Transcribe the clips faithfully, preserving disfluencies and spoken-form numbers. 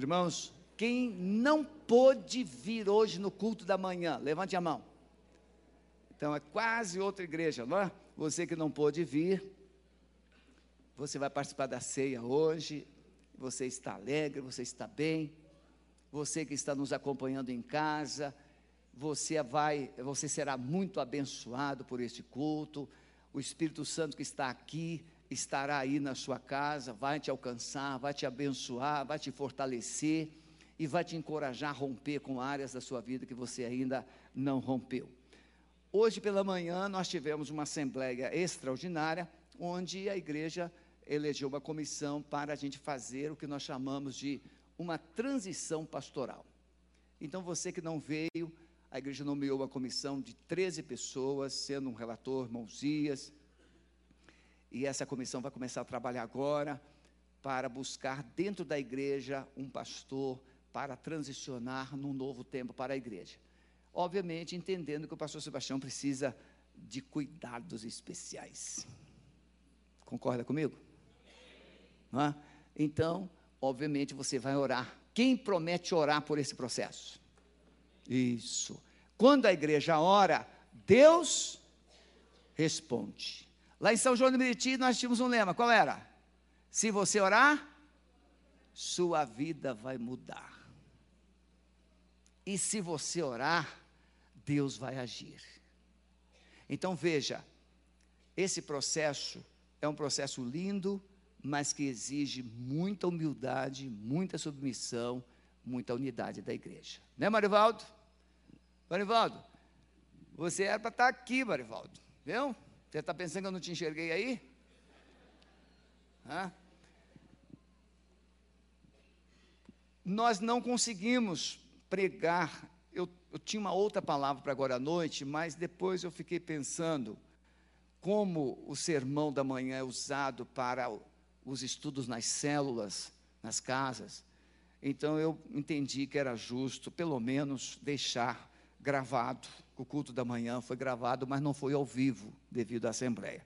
Irmãos, quem não pôde vir hoje no culto da manhã, levante a mão. Então é quase outra igreja, não é? Você que não pôde vir, você vai participar da ceia hoje, você está alegre, você está bem. Você que está nos acompanhando em casa, você vai, você será muito abençoado por este culto. O Espírito Santo que está aqui, estará aí na sua casa, vai te alcançar, vai te abençoar, vai te fortalecer e vai te encorajar a romper com áreas da sua vida que você ainda não rompeu. Hoje pela manhã nós tivemos uma assembleia extraordinária, onde a igreja elegeu uma comissão para a gente fazer o que nós chamamos de uma transição pastoral. Então você que não veio, a igreja nomeou uma comissão de treze pessoas, sendo um relator, irmão Dias, e essa comissão vai começar a trabalhar agora, para buscar dentro da igreja um pastor, para transicionar num novo tempo para a igreja. Obviamente entendendo que o pastor Sebastião precisa de cuidados especiais, concorda comigo? Não é? Então, obviamente você vai orar. Quem promete orar por esse processo? Isso, quando a igreja ora, Deus responde. Lá em São João de Meriti nós tínhamos um lema, qual era? Se você orar, sua vida vai mudar. E se você orar, Deus vai agir. Então veja, esse processo é um processo lindo, mas que exige muita humildade, muita submissão, muita unidade da igreja. Né, Marivaldo? Marivaldo, você era para estar aqui, Marivaldo, viu? Você está pensando que eu não te enxerguei aí? Hã? Nós não conseguimos pregar, eu, eu tinha uma outra palavra para agora à noite, mas depois eu fiquei pensando, como o sermão da manhã é usado para os estudos nas células, nas casas, então eu entendi que era justo, pelo menos, deixar gravado. O culto da manhã foi gravado, mas não foi ao vivo, devido à assembleia.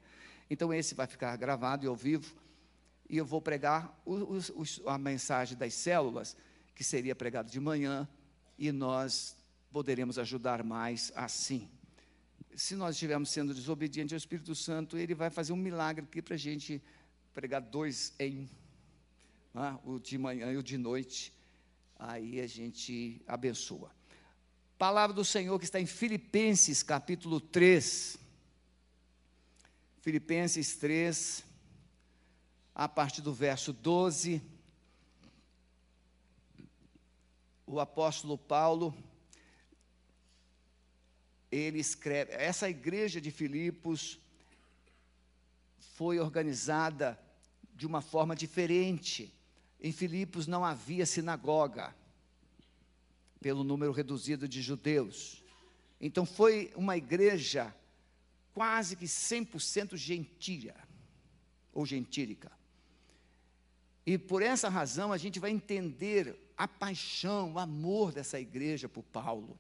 Então esse vai ficar gravado e ao vivo, e eu vou pregar o, o, a mensagem das células, que seria pregado de manhã, e nós poderemos ajudar mais assim. Se nós estivermos sendo desobedientes ao Espírito Santo, ele vai fazer um milagre aqui para a gente pregar dois em um, né? O de manhã e o de noite, aí a gente abençoa. Palavra do Senhor que está em Filipenses capítulo três, Filipenses três, a partir do verso doze, o apóstolo Paulo, ele escreve, essa igreja de Filipos foi organizada de uma forma diferente, em Filipos não havia sinagoga, pelo número reduzido de judeus, então foi uma igreja quase que cem por cento gentia, ou gentílica, e por essa razão a gente vai entender a paixão, o amor dessa igreja por Paulo.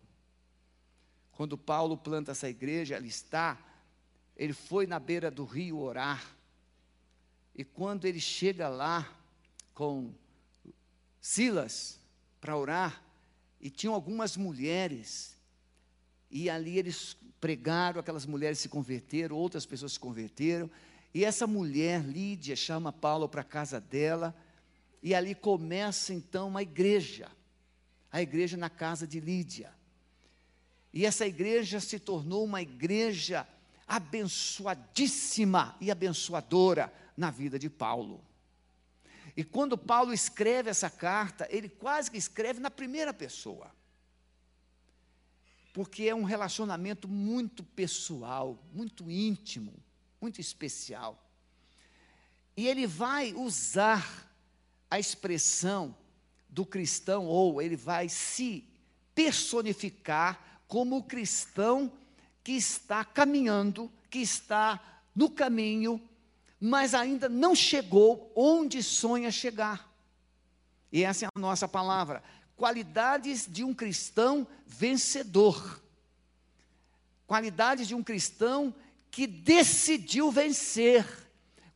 Quando Paulo planta essa igreja, ela está, ele foi na beira do rio orar, e quando ele chega lá com Silas para orar, e tinham algumas mulheres, e ali eles pregaram, aquelas mulheres se converteram, outras pessoas se converteram, e essa mulher, Lídia, chama Paulo para a casa dela, e ali começa então uma igreja, a igreja na casa de Lídia, e essa igreja se tornou uma igreja abençoadíssima e abençoadora na vida de Paulo. E quando Paulo escreve essa carta, ele quase que escreve na primeira pessoa, porque é um relacionamento muito pessoal, muito íntimo, muito especial, e ele vai usar a expressão do cristão, ou ele vai se personificar como o cristão que está caminhando, que está no caminho, mas ainda não chegou onde sonha chegar, e essa é a nossa palavra, qualidades de um cristão vencedor, qualidades de um cristão que decidiu vencer,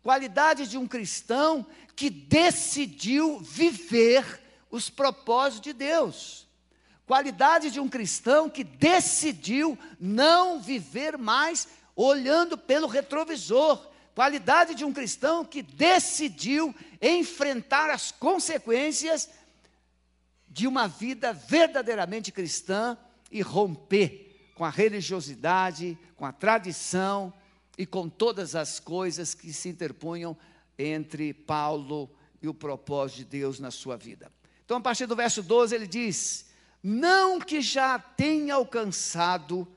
qualidades de um cristão que decidiu viver os propósitos de Deus. Qualidade de um cristão que decidiu não viver mais olhando pelo retrovisor. Qualidade de um cristão que decidiu enfrentar as consequências de uma vida verdadeiramente cristã e romper com a religiosidade, com a tradição e com todas as coisas que se interpunham entre Paulo e o propósito de Deus na sua vida. Então, a partir do verso doze, ele diz: não que já tenha alcançado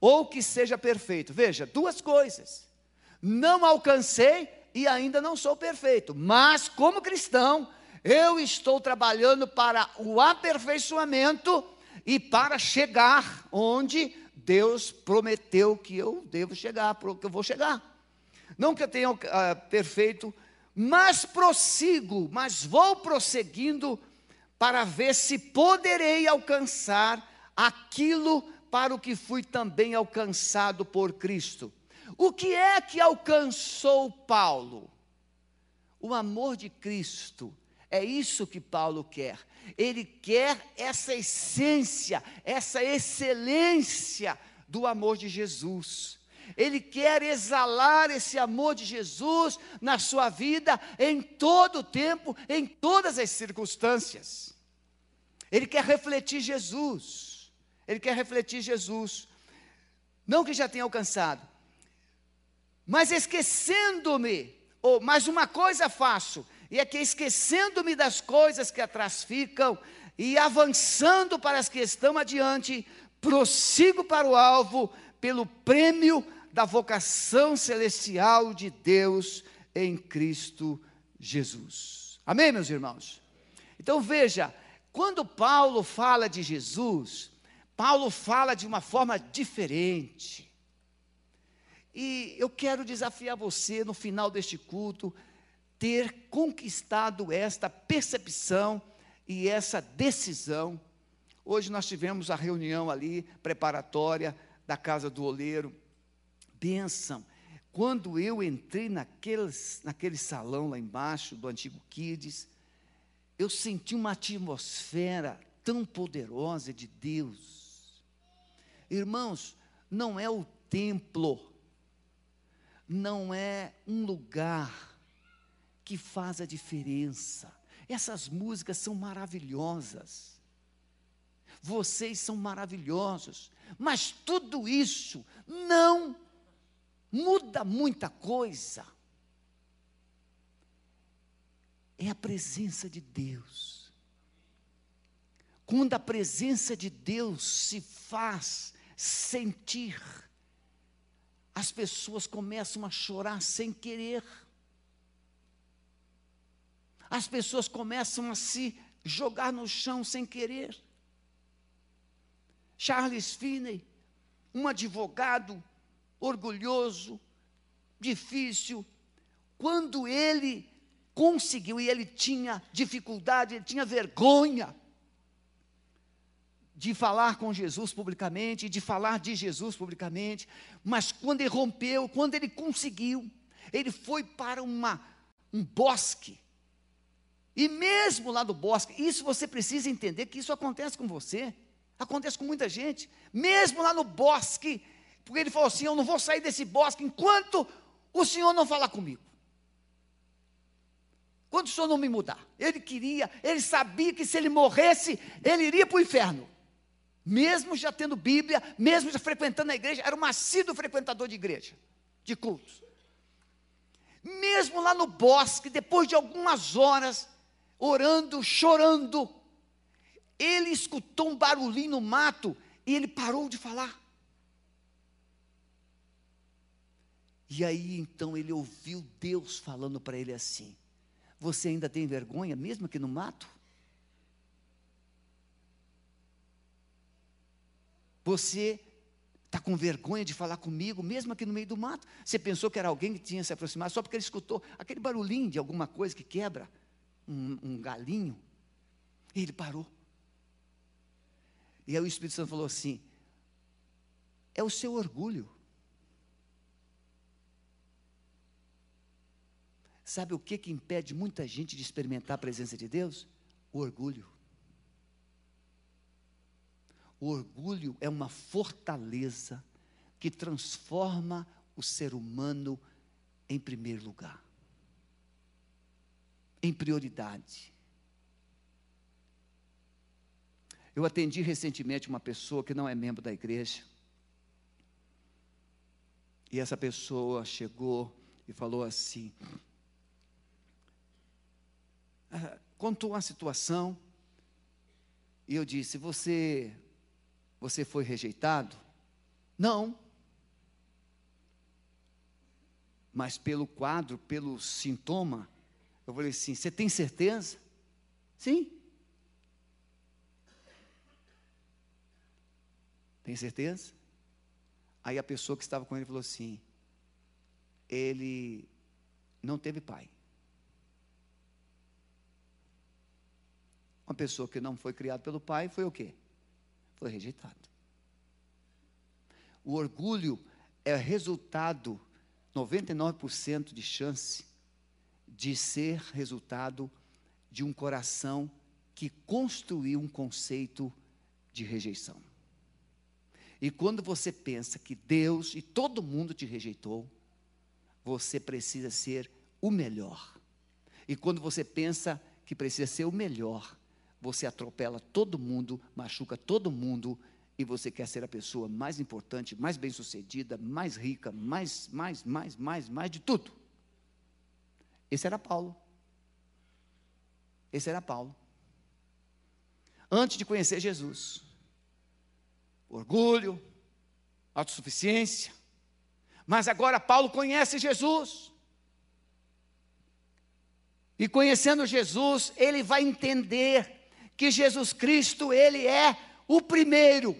ou que seja perfeito. Veja, duas coisas. Não alcancei e ainda não sou perfeito, mas como cristão, eu estou trabalhando para o aperfeiçoamento e para chegar onde Deus prometeu que eu devo chegar, que eu vou chegar. Não que eu tenha uh, perfeito, mas prossigo, mas vou prosseguindo para ver se poderei alcançar aquilo para o que fui também alcançado por Cristo. O que é que alcançou Paulo? O amor de Cristo. É isso que Paulo quer. Ele quer essa essência, essa excelência do amor de Jesus. Ele quer exalar esse amor de Jesus na sua vida, em todo o tempo, em todas as circunstâncias. Ele quer refletir Jesus. Ele quer refletir Jesus. Não que já tenha alcançado, mas esquecendo-me, ou mais uma coisa faço, e é que esquecendo-me das coisas que atrás ficam, e avançando para as que estão adiante, prossigo para o alvo, pelo prêmio da vocação celestial de Deus em Cristo Jesus. Amém, meus irmãos? Então veja, quando Paulo fala de Jesus, Paulo fala de uma forma diferente. E eu quero desafiar você no final deste culto, ter conquistado esta percepção e essa decisão. Hoje nós tivemos a reunião ali, preparatória, da Casa do Oleiro. Bênção, quando eu entrei naqueles, naquele salão lá embaixo, do antigo Kids, eu senti uma atmosfera tão poderosa de Deus. Irmãos, não é o templo, não é um lugar que faz a diferença. Essas músicas são maravilhosas, vocês são maravilhosos, mas tudo isso não muda muita coisa. É a presença de Deus. Quando a presença de Deus se faz sentir, as pessoas começam a chorar sem querer. As pessoas começam a se jogar no chão sem querer. Charles Finney, um advogado orgulhoso, difícil, quando ele conseguiu, e ele tinha dificuldade, ele tinha vergonha de falar com Jesus publicamente, de falar de Jesus publicamente, mas quando ele rompeu, quando ele conseguiu, ele foi para uma, um bosque. E mesmo lá do bosque, isso você precisa entender que isso acontece com você, acontece com muita gente, mesmo lá no bosque, porque ele falou assim: eu não vou sair desse bosque enquanto o Senhor não falar comigo, enquanto o Senhor não me mudar. Ele queria, ele sabia que se ele morresse, ele iria para o inferno, mesmo já tendo Bíblia, mesmo já frequentando a igreja, era um assíduo frequentador de igreja, de cultos. Mesmo lá no bosque, depois de algumas horas, orando, chorando, ele escutou um barulhinho no mato, e ele parou de falar, e aí então ele ouviu Deus falando para ele assim: você ainda tem vergonha, mesmo aqui no mato? Você está com vergonha de falar comigo, mesmo aqui no meio do mato? Você pensou que era alguém que tinha se aproximado, só porque ele escutou aquele barulhinho de alguma coisa que quebra, Um, um galinho? E ele parou. E aí o Espírito Santo falou assim: é o seu orgulho. Sabe o que que impede muita gente de experimentar a presença de Deus? O orgulho. O orgulho é uma fortaleza que transforma o ser humano em primeiro lugar, em prioridade. Eu atendi recentemente uma pessoa que não é membro da igreja, e essa pessoa chegou e falou assim, contou uma situação, e eu disse, você, você foi rejeitado? Não, mas pelo quadro, pelo sintoma, eu falei assim, você tem certeza? Sim. Tem certeza? Aí a pessoa que estava com ele falou assim, ele não teve pai. Uma pessoa que não foi criada pelo pai foi o quê? Foi rejeitada. O orgulho é resultado, noventa e nove por cento de chance, de ser resultado de um coração que construiu um conceito de rejeição. E quando você pensa que Deus e todo mundo te rejeitou, você precisa ser o melhor. E quando você pensa que precisa ser o melhor, você atropela todo mundo, machuca todo mundo, e você quer ser a pessoa mais importante, mais bem-sucedida, mais rica, mais, mais, mais, mais, mais de tudo. Esse era Paulo. Esse era Paulo. Antes de conhecer Jesus. Orgulho, autossuficiência. Mas agora Paulo conhece Jesus. E conhecendo Jesus, ele vai entender que Jesus Cristo, ele é o primeiro,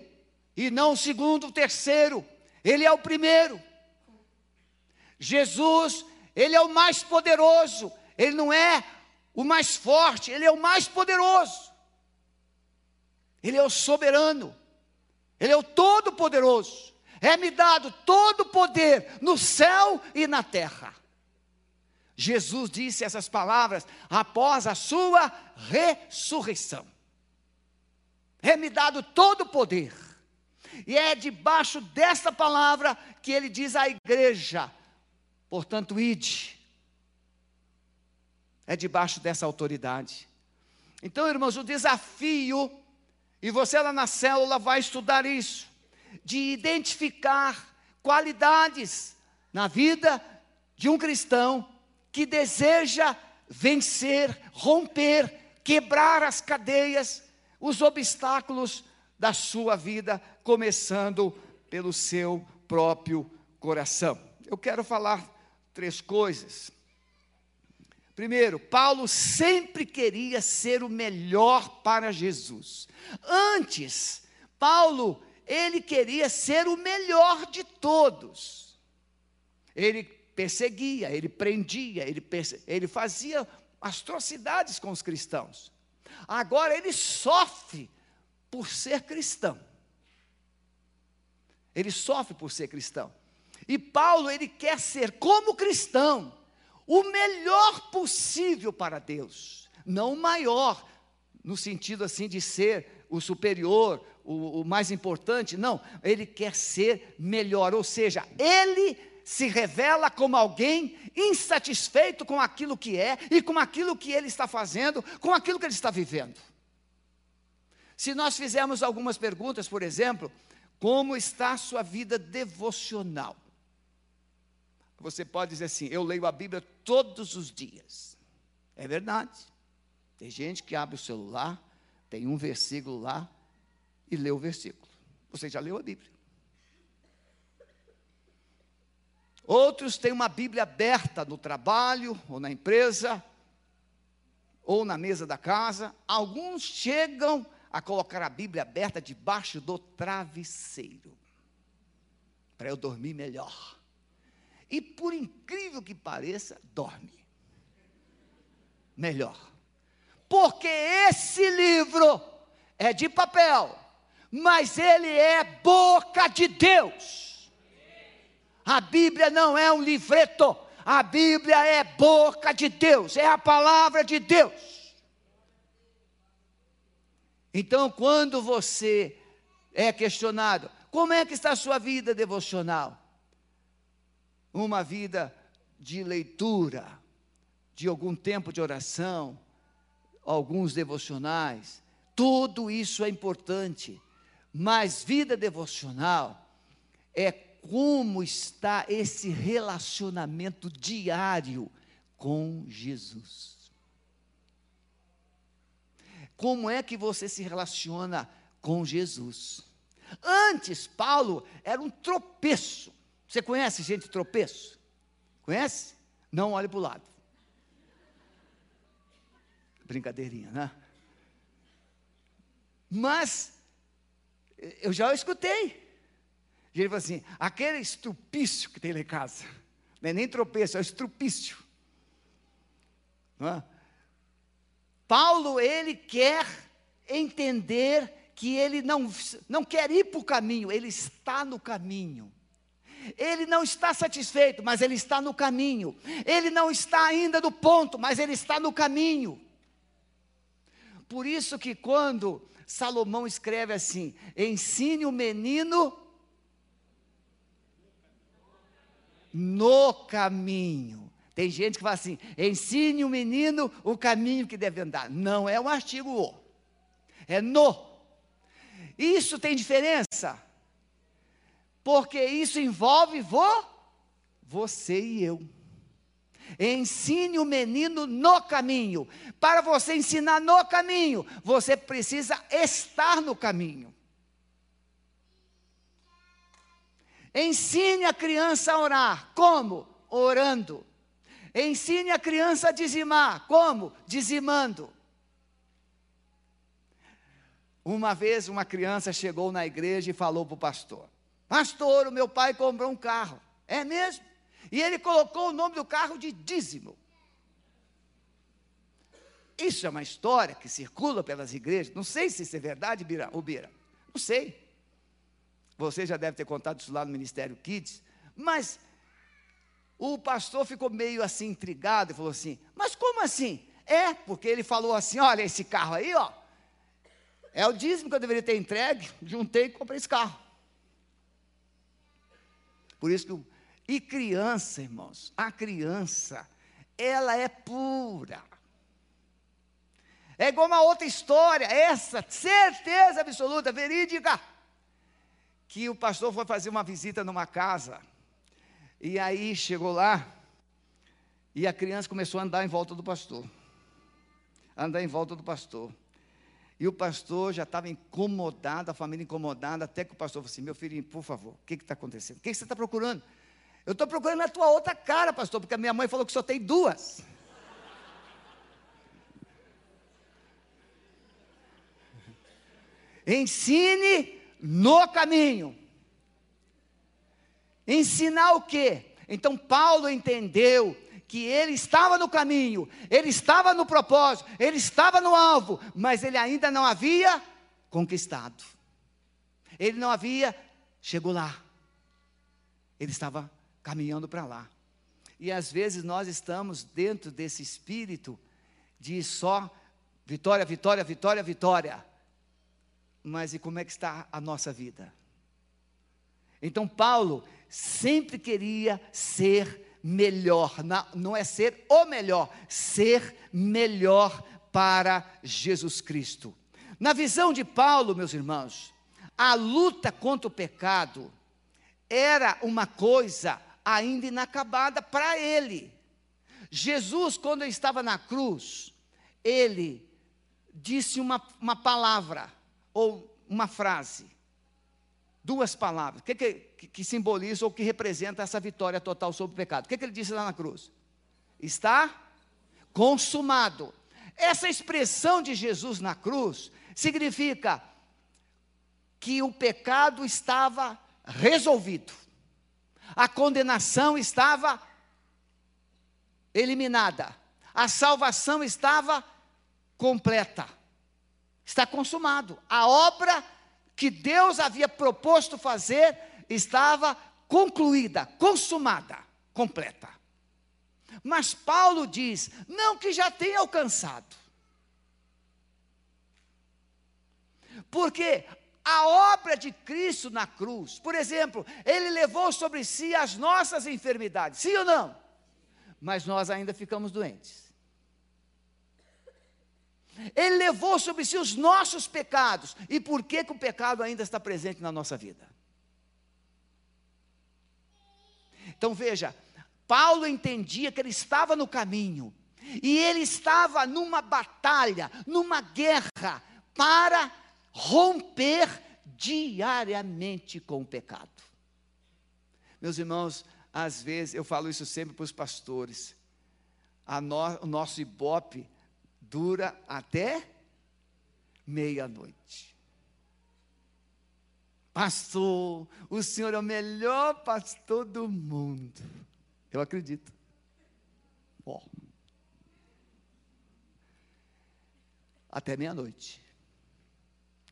e não o segundo, o terceiro. Ele é o primeiro. Jesus, ele é o mais poderoso. Ele não é o mais forte, ele é o mais poderoso. Ele é o soberano. Ele é o Todo-Poderoso. É-me dado todo o poder no céu e na terra. Jesus disse essas palavras após a sua ressurreição. É-me dado todo o poder. E é debaixo dessa palavra que ele diz à igreja, portanto, ide. É debaixo dessa autoridade. Então, irmãos, o desafio, e você lá na célula vai estudar isso, de identificar qualidades na vida de um cristão que deseja vencer, romper, quebrar as cadeias, os obstáculos da sua vida, começando pelo seu próprio coração. Eu quero falar três coisas. Primeiro, Paulo sempre queria ser o melhor para Jesus. Antes, Paulo, ele queria ser o melhor de todos. Ele perseguia, ele prendia, ele, perse- ele fazia atrocidades com os cristãos. Agora ele sofre por ser cristão. Ele sofre por ser cristão. E Paulo, ele quer ser como cristão o melhor possível para Deus, não o maior, no sentido assim de ser o superior, o, o mais importante, não, ele quer ser melhor, ou seja, ele se revela como alguém insatisfeito com aquilo que é, e com aquilo que ele está fazendo, com aquilo que ele está vivendo. Se nós fizermos algumas perguntas, por exemplo, como está a sua vida devocional? Você pode dizer assim, eu leio a Bíblia todos os dias. É verdade. Tem gente que abre o celular, tem um versículo lá e lê o versículo. Você já leu a Bíblia. Outros têm uma Bíblia aberta no trabalho, ou na empresa, ou na mesa da casa. Alguns chegam a colocar a Bíblia aberta debaixo do travesseiro, para eu dormir melhor. E por incrível que pareça, dorme melhor. Porque esse livro é de papel, mas ele é boca de Deus. A Bíblia não é um livreto, a Bíblia é boca de Deus, é a palavra de Deus. Então, quando você é questionado: como é que está a sua vida devocional? Uma vida de leitura, de algum tempo de oração, alguns devocionais, tudo isso é importante, mas vida devocional é como está esse relacionamento diário com Jesus. Como é que você se relaciona com Jesus? Antes, Paulo era um tropeço. Você conhece gente tropeço? Conhece? Não olhe para o lado. Brincadeirinha, né? Mas eu já escutei. Ele falou assim: aquele estrupício que tem lá em casa, não é nem tropeço, é estrupício. Não é? Paulo, ele quer entender que ele não, não quer ir para o caminho, ele está no caminho. Ele não está satisfeito, mas ele está no caminho. Ele não está ainda no ponto, mas ele está no caminho. Por isso que quando Salomão escreve assim: ensine o menino no caminho. Tem gente que fala assim: ensine o menino o caminho que deve andar. Não é um artigo o, é no. Isso tem diferença, porque isso envolve vo, você e eu. Ensine o menino no caminho. Para você ensinar no caminho, você precisa estar no caminho. Ensine a criança a orar. Como? Orando. Ensine a criança a dizimar. Como? Dizimando. Uma vez uma criança chegou na igreja e falou para o pastor: pastor, o meu pai comprou um carro. É mesmo? E ele colocou o nome do carro de dízimo. Isso é uma história que circula pelas igrejas. Não sei se isso é verdade, Ubira. Não sei. Você já deve ter contado isso lá no Ministério Kids. Mas o pastor ficou meio assim intrigado e falou assim: mas como assim? É, porque ele falou assim: olha, esse carro aí, ó, é o dízimo que eu deveria ter entregue, juntei e comprei esse carro. Por isso que o... E criança, irmãos, a criança, ela é pura. É igual uma outra história, essa, certeza absoluta, verídica, que o pastor foi fazer uma visita numa casa, e aí chegou lá, e a criança começou a andar em volta do pastor, andar em volta do pastor, e o pastor já estava incomodado, a família incomodada, até que o pastor falou assim: meu filho, por favor, o que está acontecendo? O que, que você está procurando? Eu estou procurando a tua outra cara, pastor, porque a minha mãe falou que só tem duas. Ensine no caminho. Ensinar o quê? Então Paulo entendeu que ele estava no caminho, ele estava no propósito, ele estava no alvo, mas ele ainda não havia conquistado. Ele não havia, chegou lá. Ele estava caminhando para lá. E às vezes nós estamos dentro desse espírito de só vitória, vitória, vitória, vitória. Mas e como é que está a nossa vida? Então Paulo sempre queria ser melhor, não é ser o melhor, ser melhor para Jesus Cristo. Na visão de Paulo, meus irmãos, a luta contra o pecado era uma coisa ainda inacabada para ele. Jesus, quando ele estava na cruz, ele disse uma, uma palavra, ou uma frase, duas palavras, que, que, que simboliza ou que representa essa vitória total sobre o pecado. O que, que ele disse lá na cruz? Está consumado. Essa expressão de Jesus na cruz significa que o pecado estava resolvido, a condenação estava eliminada, a salvação estava completa, está consumado, a obra que Deus havia proposto fazer estava concluída, consumada, completa. Mas Paulo diz: não que já tenha alcançado, porque a obra de Cristo na cruz. Por exemplo, Ele levou sobre si as nossas enfermidades, sim ou não? Mas nós ainda ficamos doentes. Ele levou sobre si os nossos pecados. E por que que o pecado ainda está presente na nossa vida? Então veja, Paulo entendia que ele estava no caminho, e ele estava numa batalha, numa guerra, para romper diariamente com o pecado. Meus irmãos, às vezes, eu falo isso sempre para os pastores, a no, o nosso ibope dura até meia-noite. Pastor, o senhor é o melhor pastor do mundo. Eu acredito. Ó, até meia-noite.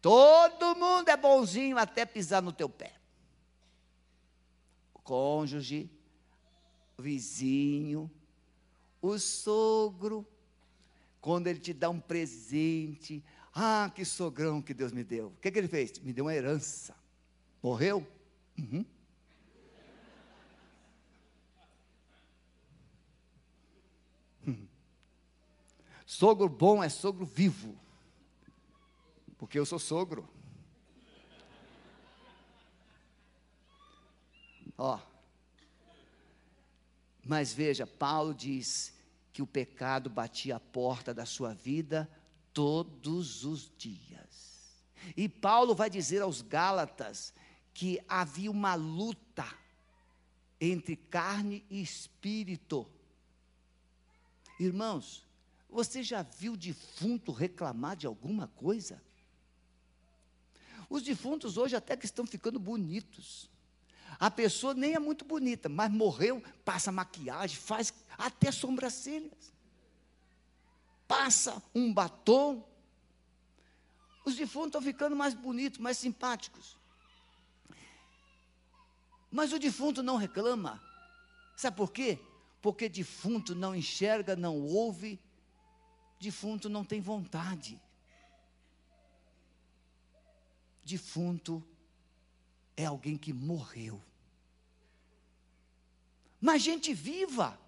Todo mundo é bonzinho até pisar no teu pé. O cônjuge, o vizinho, o sogro, quando ele te dá um presente, ah, que sogrão que Deus me deu. O que que ele fez? Me deu uma herança. Morreu? Uhum. Sogro bom é sogro vivo, porque eu sou sogro. Ó, mas veja, Paulo diz que o pecado batia a porta da sua vida todos os dias. E Paulo vai dizer aos Gálatas que havia uma luta entre carne e espírito. Irmãos, você já viu defunto reclamar de alguma coisa? Os defuntos hoje até que estão ficando bonitos. A pessoa nem é muito bonita, mas morreu, passa maquiagem, faz até sobrancelhas, passa um batom. Os defuntos estão ficando mais bonitos, mais simpáticos. Mas o defunto não reclama. Sabe por quê? Porque defunto não enxerga, não ouve, defunto não tem vontade. Defunto é alguém que morreu. Mas gente viva,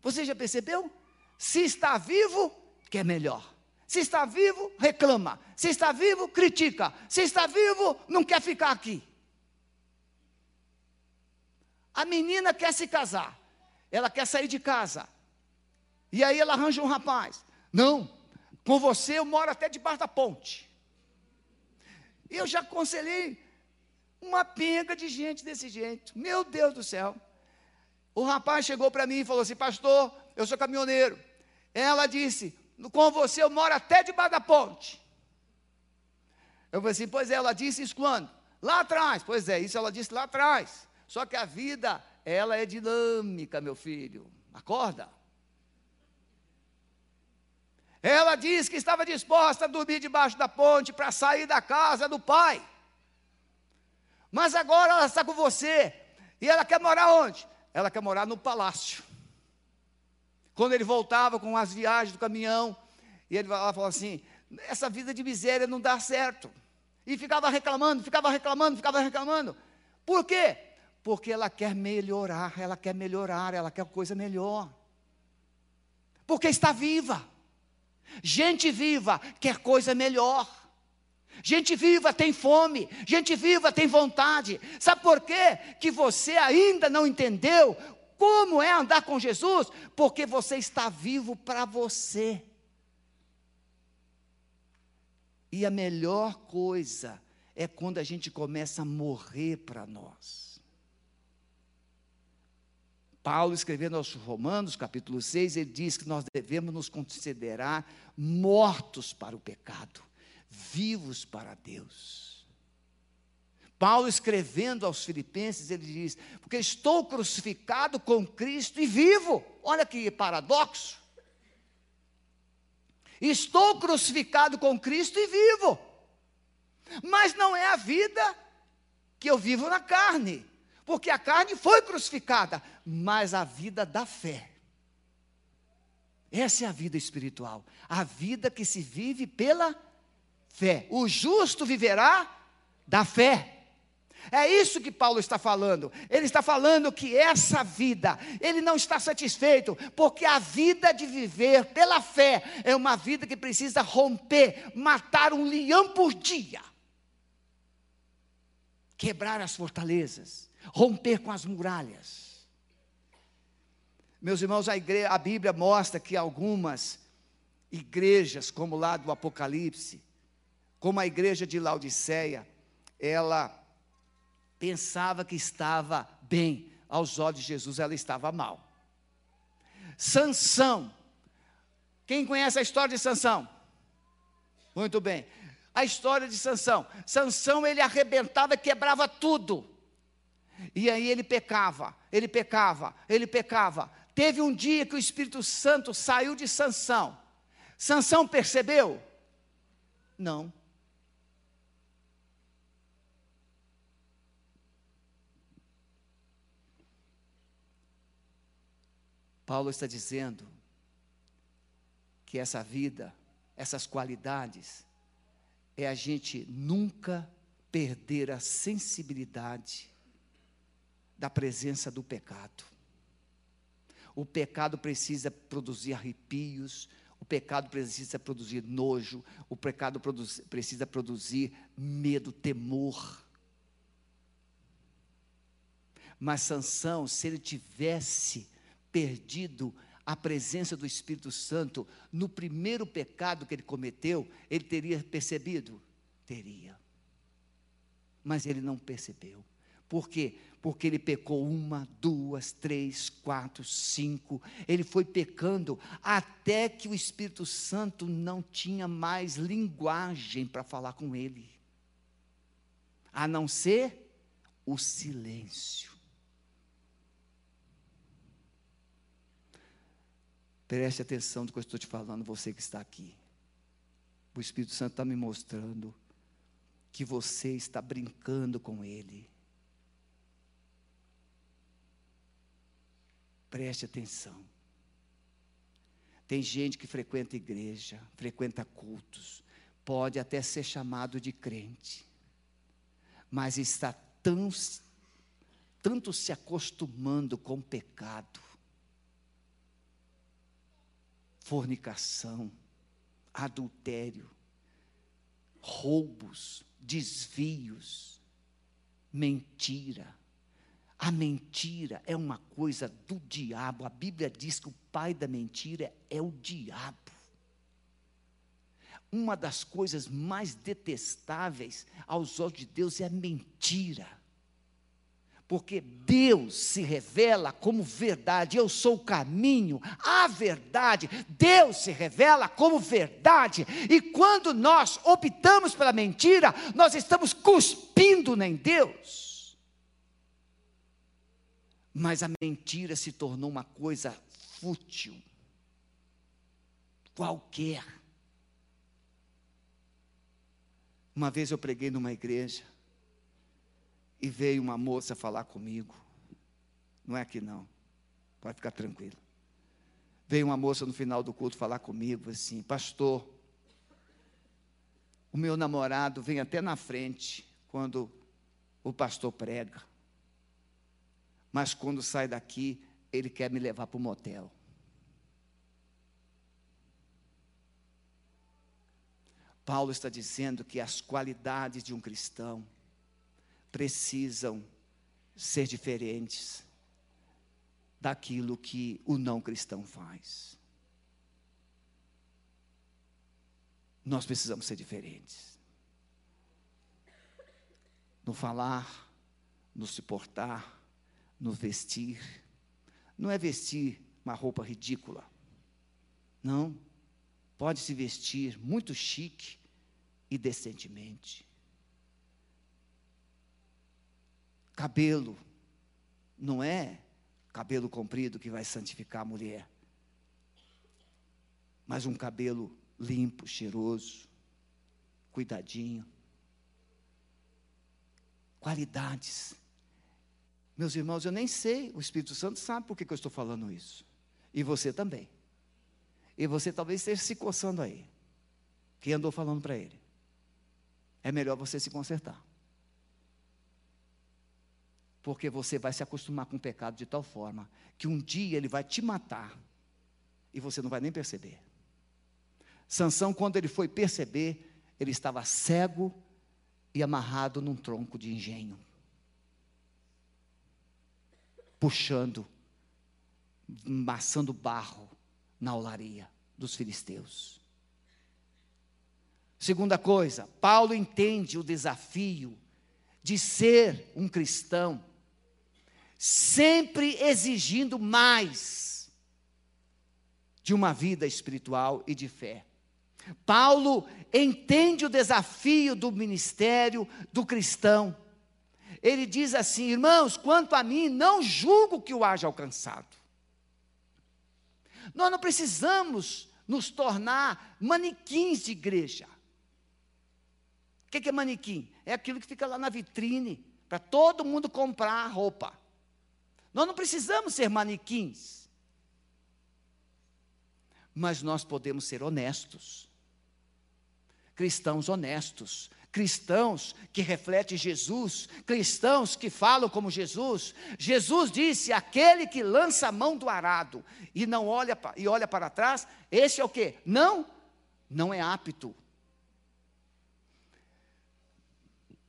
você já percebeu? Se está vivo, quer melhor. Se está vivo, reclama. Se está vivo, critica. Se está vivo, não quer ficar aqui. A menina quer se casar, ela quer sair de casa, e aí ela arranja um rapaz. Não, com você eu moro até debaixo da ponte. Eu já aconselhei uma penca de gente desse jeito. Meu Deus do céu. O rapaz chegou para mim e falou assim: pastor, eu sou caminhoneiro. Ela disse: com você eu moro até debaixo da ponte. Eu falei assim: pois é, ela disse isso quando? Lá atrás. Pois é, isso ela disse lá atrás. Só que a vida, ela é dinâmica, meu filho. Acorda. Ela disse que estava disposta a dormir debaixo da ponte para sair da casa do pai. Mas agora ela está com você. E ela quer morar onde? Ela quer morar no palácio. Quando ele voltava com as viagens do caminhão, e ele falava assim: essa vida de miséria não dá certo. E ficava reclamando, ficava reclamando, ficava reclamando. Por quê? Porque ela quer melhorar, ela quer melhorar, ela quer coisa melhor. Porque está viva. Gente viva quer coisa melhor. Gente viva tem fome. Gente viva tem vontade. Sabe por quê? Que você ainda não entendeu como é andar com Jesus? Porque você está vivo para você. E a melhor coisa é quando a gente começa a morrer para nós. Paulo, escrevendo aos Romanos, capítulo seis, ele diz que nós devemos nos considerar mortos para o pecado, vivos para Deus. Paulo, escrevendo aos Filipenses, ele diz: porque estou crucificado com Cristo e vivo. Olha que paradoxo. Estou crucificado com Cristo e vivo. Mas não é a vida que eu vivo na carne, porque a carne foi crucificada, mas a vida da fé. Essa é a vida espiritual, a vida que se vive pela fé. O justo viverá da fé. É isso que Paulo está falando. Ele está falando que essa vida, ele não está satisfeito, porque a vida de viver pela fé é uma vida que precisa romper, matar um leão por dia, quebrar as fortalezas, romper com as muralhas. Meus irmãos, a, igreja, a Bíblia mostra que algumas igrejas, como lá do Apocalipse, como a igreja de Laodiceia, ela pensava que estava bem, aos olhos de Jesus ela estava mal. Sansão, quem conhece a história de Sansão? Muito bem, a história de Sansão, Sansão ele arrebentava e quebrava tudo, e aí ele pecava, ele pecava, ele pecava, teve um dia que o Espírito Santo saiu de Sansão. Sansão percebeu? Não. Paulo está dizendo que essa vida, essas qualidades, é a gente nunca perder a sensibilidade da presença do pecado. O pecado precisa produzir arrepios, o pecado precisa produzir nojo, o pecado produz, precisa produzir medo, temor. Mas Sansão, se ele tivesse perdido a presença do Espírito Santo no primeiro pecado que ele cometeu, ele teria percebido? Teria. Mas ele não percebeu. Por quê? Porque ele pecou uma, duas, três, quatro, cinco, ele foi pecando, até que o Espírito Santo não tinha mais linguagem para falar com ele, a não ser o silêncio. Preste atenção do que eu estou te falando, você que está aqui. O Espírito Santo está me mostrando que você está brincando com Ele. Preste atenção. Tem gente que frequenta igreja, frequenta cultos, pode até ser chamado de crente, mas está tão, tanto se acostumando com o pecado, fornicação, adultério, roubos, desvios, mentira. A mentira é uma coisa do diabo. A Bíblia diz que o pai da mentira é o diabo. Uma das coisas mais detestáveis aos olhos de Deus é a mentira, porque Deus se revela como verdade. Eu sou o caminho, a verdade. Deus se revela como verdade, e quando nós optamos pela mentira, nós estamos cuspindo em Deus. Mas a mentira se tornou uma coisa fútil, qualquer. Uma vez eu preguei numa igreja, e veio uma moça falar comigo, não é aqui não, pode ficar tranquilo. Veio uma moça no final do culto falar comigo assim: pastor, o meu namorado vem até na frente quando o pastor prega, mas quando sai daqui, ele quer me levar para o motel. Paulo está dizendo que as qualidades de um cristão precisam ser diferentes daquilo que o não cristão faz. Nós precisamos ser diferentes no falar, no se portar, no vestir. Não é vestir uma roupa ridícula, não, pode se vestir muito chique e decentemente. Cabelo, não é cabelo comprido que vai santificar a mulher, mas um cabelo limpo, cheiroso, cuidadinho. Qualidades. Meus irmãos, eu nem sei, o Espírito Santo sabe por que eu estou falando isso, e você também, e você talvez esteja se coçando aí, quem andou falando para ele. É melhor você se consertar. Porque você vai se acostumar com o pecado de tal forma que um dia ele vai te matar e você não vai nem perceber. Sansão, quando ele foi perceber, ele estava cego e amarrado num tronco de engenho, puxando, amassando barro na olaria dos filisteus. Segunda coisa, Paulo entende o desafio de ser um cristão, sempre exigindo mais de uma vida espiritual e de fé. Paulo entende o desafio do ministério do cristão. Ele diz assim: irmãos, quanto a mim, não julgo que o haja alcançado. Nós não precisamos nos tornar manequins de igreja. O que é manequim? É aquilo que fica lá na vitrine, para todo mundo comprar roupa. Nós não precisamos ser manequins, mas nós podemos ser honestos, cristãos honestos, cristãos que refletem Jesus, cristãos que falam como Jesus. Jesus disse: aquele que lança a mão do arado e não olha e olha para trás, esse é o quê? Não, não é apto.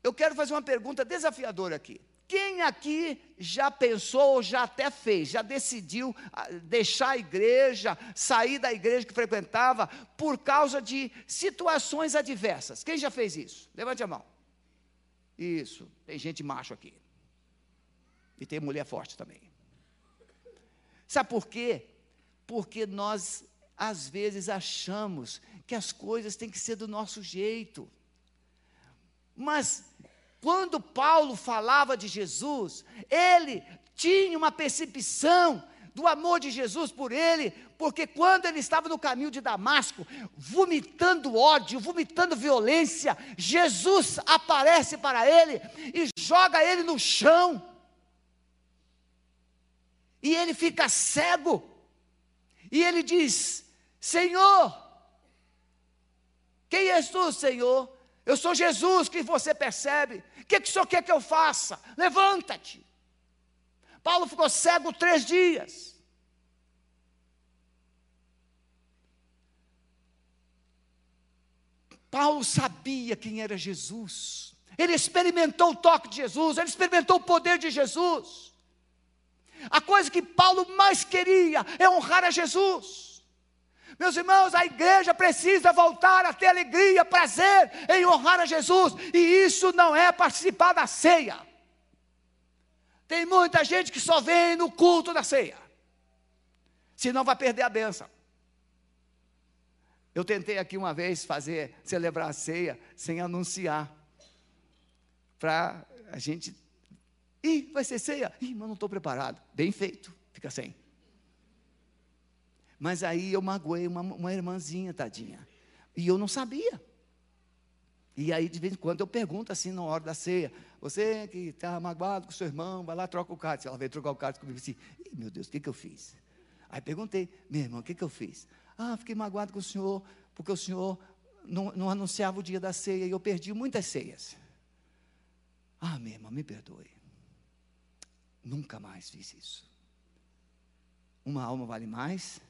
Eu quero fazer uma pergunta desafiadora aqui. Quem aqui já pensou ou já até fez, já decidiu deixar a igreja, sair da igreja que frequentava por causa de situações adversas? Quem já fez isso? Levante a mão. Isso, tem gente macho aqui. E tem mulher forte também. Sabe por quê? Porque nós, às vezes, achamos que as coisas têm que ser do nosso jeito. Mas quando Paulo falava de Jesus, ele tinha uma percepção do amor de Jesus por ele, porque quando ele estava no caminho de Damasco, vomitando ódio, vomitando violência, Jesus aparece para ele e joga ele no chão. E ele fica cego. E ele diz: Senhor, quem és tu, Senhor? Eu sou Jesus que você percebe. O que, que o Senhor quer que eu faça? Levanta-te. Paulo ficou cego três dias. Paulo sabia quem era Jesus. Ele experimentou o toque de Jesus, ele experimentou o poder de Jesus. A coisa que Paulo mais queria é honrar a Jesus. Meus irmãos, a igreja precisa voltar a ter alegria, prazer em honrar a Jesus, e isso não é participar da ceia. Tem muita gente que só vem no culto da ceia, senão vai perder a bênção. Eu tentei aqui uma vez fazer, celebrar a ceia sem anunciar, para a gente, ih, vai ser ceia, ih, mas não estou preparado. Bem feito, fica sem. Mas aí eu magoei uma, uma irmãzinha, tadinha, e eu não sabia. E aí de vez em quando eu pergunto assim na hora da ceia: você que está magoado com seu irmão, vai lá, troca o cálice. Ela veio trocar o cálice comigo assim: ih, meu Deus, o que, que eu fiz? Aí perguntei: meu irmão, o que, que eu fiz? Ah, fiquei magoado com o senhor, porque o senhor não, não anunciava o dia da ceia, e eu perdi muitas ceias. Ah, meu irmão, me perdoe, nunca mais fiz isso. Uma alma vale mais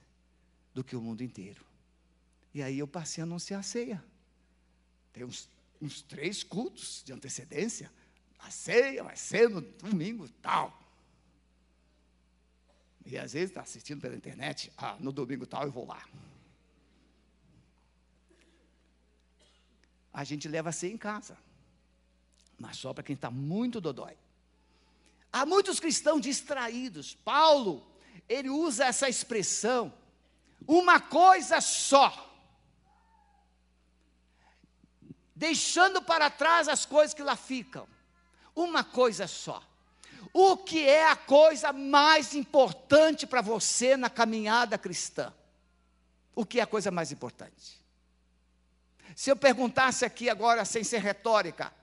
do que o mundo inteiro. E aí eu passei a anunciar a ceia. Tem uns, uns três cultos de antecedência. A ceia vai ser no domingo tal. E às vezes está assistindo pela internet, ah, no domingo tal eu vou lá. A gente leva a ceia em casa, mas só para quem está muito dodói. Há muitos cristãos distraídos. Paulo, ele usa essa expressão, uma coisa só, deixando para trás as coisas que lá ficam, uma coisa só. O que é a coisa mais importante para você na caminhada cristã? O que é a coisa mais importante? Se eu perguntasse aqui agora, sem ser retórica,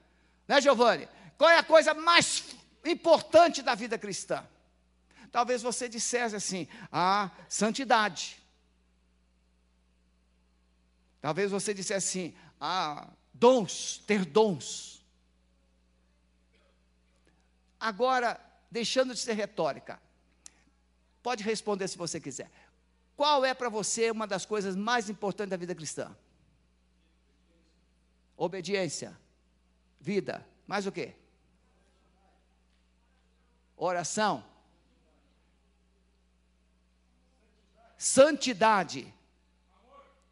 né, Giovanni, qual é a coisa mais importante da vida cristã? Talvez você dissesse assim: ah, santidade. Talvez você dissesse assim: ah, dons, ter dons. Agora, deixando de ser retórica. Pode responder se você quiser. Qual é para você uma das coisas mais importantes da vida cristã? Obediência, vida, mais o quê? Oração, santidade,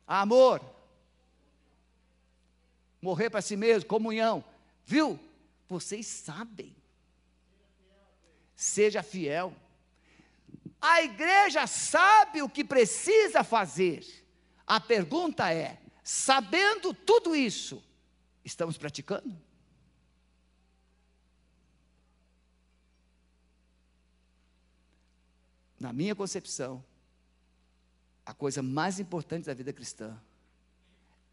amor, morrer para si mesmo, comunhão, viu? Vocês sabem, seja fiel. A igreja sabe o que precisa fazer. A pergunta é, sabendo tudo isso, estamos praticando? Na minha concepção, a coisa mais importante da vida cristã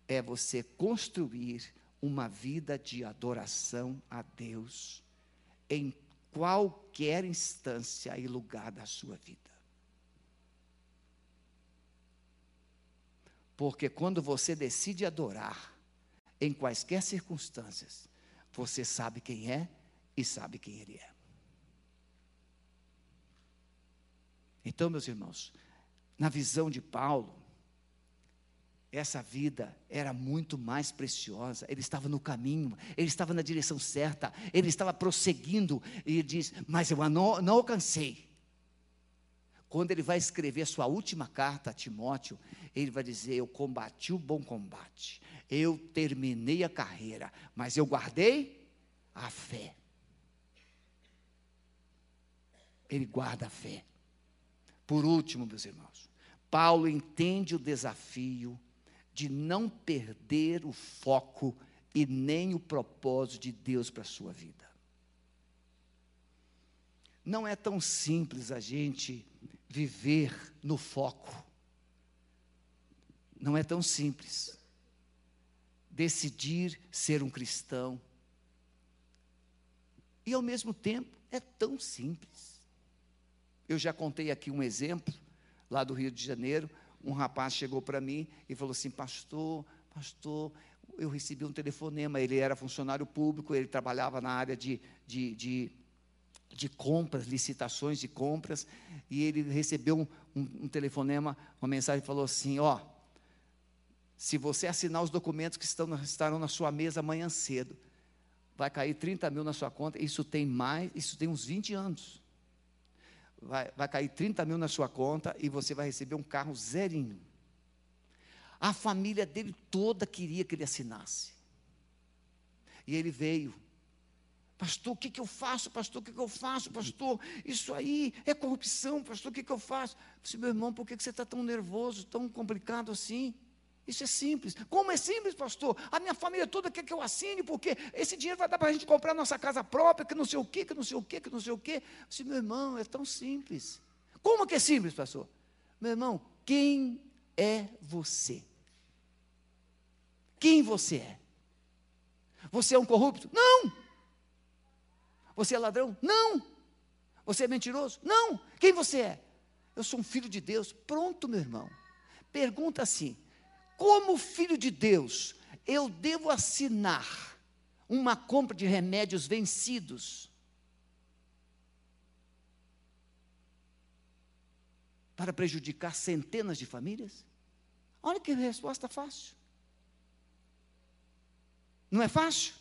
é você construir uma vida de adoração a Deus em qualquer instância e lugar da sua vida. Porque quando você decide adorar, em quaisquer circunstâncias, você sabe quem é e sabe quem ele é. Então, meus irmãos, na visão de Paulo, essa vida era muito mais preciosa. Ele estava no caminho, ele estava na direção certa, ele estava prosseguindo, e ele diz, mas eu não, não alcancei. Quando ele vai escrever sua última carta a Timóteo, ele vai dizer, eu combati o bom combate, eu terminei a carreira, mas eu guardei a fé. Ele guarda a fé. Por último, meus irmãos, Paulo entende o desafio de não perder o foco e nem o propósito de Deus para a sua vida. Não é tão simples a gente viver no foco. Não é tão simples decidir ser um cristão. E ao mesmo tempo é tão simples. Eu já contei aqui um exemplo, lá do Rio de Janeiro. Um rapaz chegou para mim e falou assim, pastor, pastor, eu recebi um telefonema. Ele era funcionário público, ele trabalhava na área de, de, de, de compras, licitações de compras, e ele recebeu um, um, um telefonema, uma mensagem, falou assim, ó, se você assinar os documentos que estão, estarão na sua mesa amanhã cedo, vai cair trinta mil na sua conta. Isso tem mais, isso tem uns vinte anos. Vai, vai cair trinta mil na sua conta e você vai receber um carro zerinho. A família dele toda queria que ele assinasse. E ele veio. Pastor, o que, que eu faço? Pastor, o que, que eu faço? Pastor, isso aí é corrupção. Pastor, o que, que eu faço? Eu disse, meu irmão, por que, que você está tão nervoso, tão complicado assim? Isso é simples. Como é simples, pastor? A minha família toda quer que eu assine, porque esse dinheiro vai dar para a gente comprar nossa casa própria, que não sei o quê, que não sei o quê, que não sei o quê. Eu disse, meu irmão, é tão simples. Como é que é simples, pastor? Meu irmão, quem é você? Quem você é? Você é um corrupto? Não! Você é ladrão? Não! Você é mentiroso? Não! Quem você é? Eu sou um filho de Deus. Pronto, meu irmão. Pergunta assim, como filho de Deus, eu devo assinar uma compra de remédios vencidos para prejudicar centenas de famílias? Olha que resposta fácil. Não é fácil?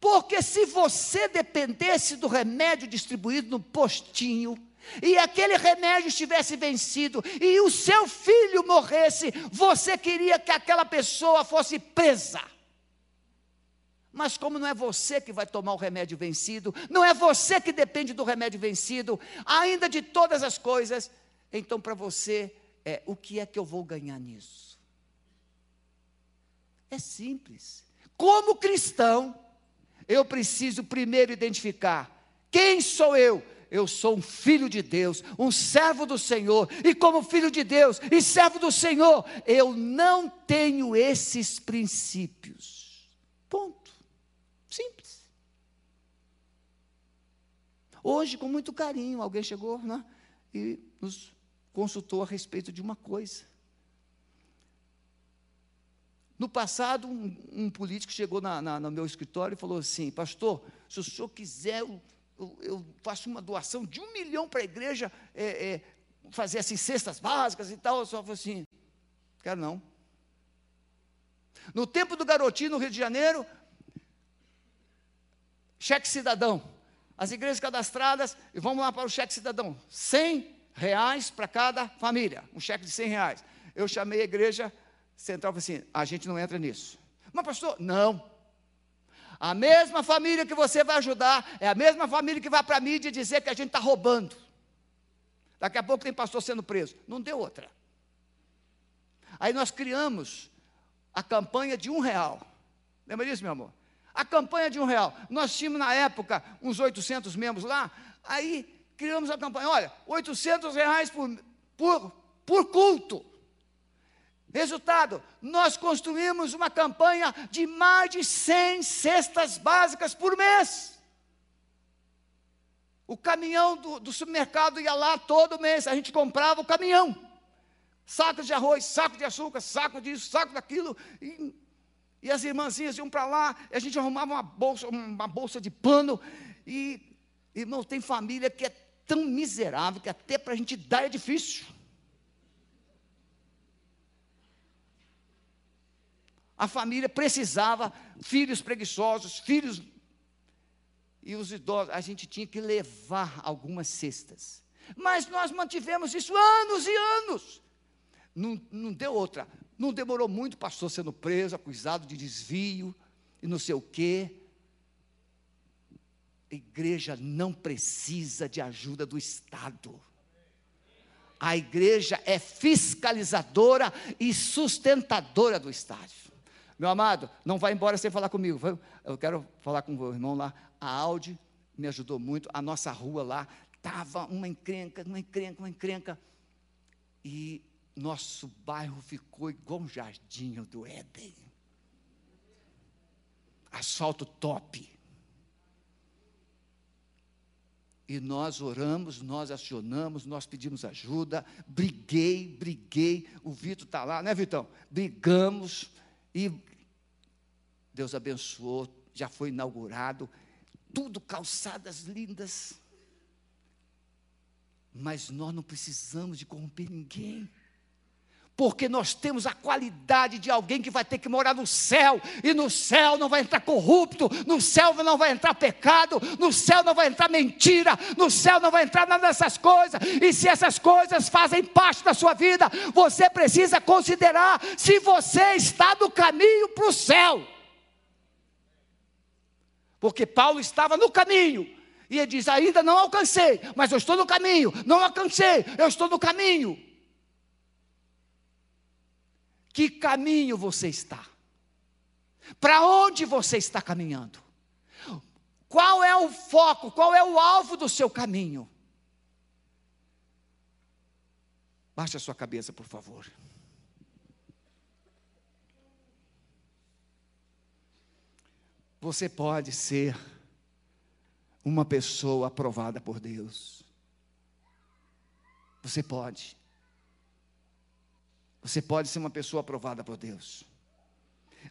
Porque se você dependesse do remédio distribuído no postinho, e aquele remédio estivesse vencido, e o seu filho morresse, você queria que aquela pessoa fosse presa. Mas como não é você que vai tomar o remédio vencido, não é você que depende do remédio vencido, ainda de todas as coisas, então para você, é, o que é que eu vou ganhar nisso? É simples. Como cristão, eu preciso primeiro identificar quem sou eu. Eu sou um filho de Deus, um servo do Senhor, e como filho de Deus e servo do Senhor, eu não tenho esses princípios. Ponto. Simples. Hoje, com muito carinho, alguém chegou, né, e nos consultou a respeito de uma coisa. No passado, um, um político chegou na, na, no meu escritório e falou assim, pastor, se o senhor quiser... Eu eu, eu faço uma doação de um milhão para a igreja, é, é, fazer assim, cestas básicas e tal, eu só falo assim, quero não. No tempo do Garotinho, no Rio de Janeiro, cheque cidadão, as igrejas cadastradas, e vamos lá para o cheque cidadão, cem reais para cada família, um cheque de cem reais, eu chamei a igreja central, e falei assim, a gente não entra nisso. Mas pastor, não, a mesma família que você vai ajudar, é a mesma família que vai para a mídia dizer que a gente está roubando, daqui a pouco tem pastor sendo preso, não deu outra. Aí nós criamos a campanha de um real, lembra disso, meu amor? A campanha de um real, nós tínhamos na época uns oitocentos membros lá, aí criamos a campanha, olha, oitocentos reais por, por, por culto. Resultado, nós construímos uma campanha de mais de cem cestas básicas por mês. O caminhão do, do supermercado ia lá todo mês, a gente comprava o caminhão. Saco de arroz, saco de açúcar, saco disso, saco daquilo. E, e as irmãzinhas iam para lá, e a gente arrumava uma bolsa, uma bolsa de pano. E, irmão, tem família que é tão miserável que até para a gente dar é difícil. A família precisava, filhos preguiçosos, filhos e os idosos, a gente tinha que levar algumas cestas, mas nós mantivemos isso anos e anos, não, não deu outra, não demorou muito, pastor sendo preso, acusado de desvio, e não sei o quê. A igreja não precisa de ajuda do Estado, a igreja é fiscalizadora e sustentadora do Estado. Meu amado, não vai embora sem falar comigo, eu quero falar com o meu irmão lá, a Audi me ajudou muito, a nossa rua lá, estava uma encrenca, uma encrenca, uma encrenca, e nosso bairro ficou igual um jardim do Éden, asfalto top, e nós oramos, nós acionamos, nós pedimos ajuda, briguei, briguei, o Vitor está lá, né Vitão? Brigamos, e Deus abençoou, já foi inaugurado, tudo calçadas lindas, mas nós não precisamos de corromper ninguém, porque nós temos a qualidade de alguém que vai ter que morar no céu, e no céu não vai entrar corrupto, no céu não vai entrar pecado, no céu não vai entrar mentira, no céu não vai entrar nada dessas coisas, e se essas coisas fazem parte da sua vida, você precisa considerar se você está no caminho para o céu, porque Paulo estava no caminho, e ele diz, ainda não alcancei, mas eu estou no caminho, não alcancei, eu estou no caminho. Que caminho você está? Para onde você está caminhando? Qual é o foco? Qual é o alvo do seu caminho? Baixe a sua cabeça, por favor. Você pode ser uma pessoa aprovada por Deus. Você pode. Você pode ser uma pessoa aprovada por Deus,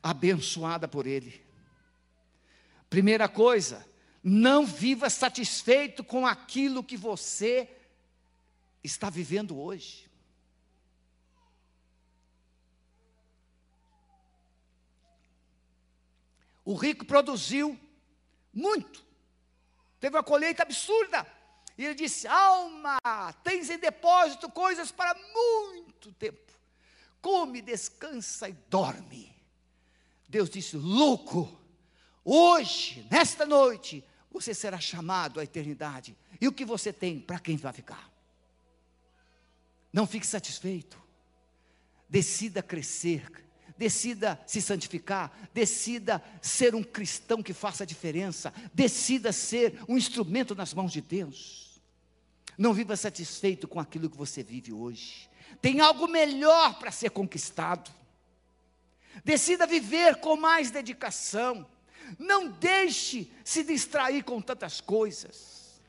abençoada por Ele. Primeira coisa, não viva satisfeito com aquilo que você está vivendo hoje. O rico produziu muito, teve uma colheita absurda, e ele disse, alma, tens em depósito coisas para muito tempo. Come, descansa e dorme. Deus disse, louco, hoje, nesta noite, você será chamado à eternidade, e o que você tem, para quem vai ficar? Não fique satisfeito, decida crescer, decida se santificar, decida ser um cristão que faça a diferença, decida ser um instrumento nas mãos de Deus. Não viva satisfeito com aquilo que você vive hoje, tem algo melhor para ser conquistado, decida viver com mais dedicação, não deixe se distrair com tantas coisas.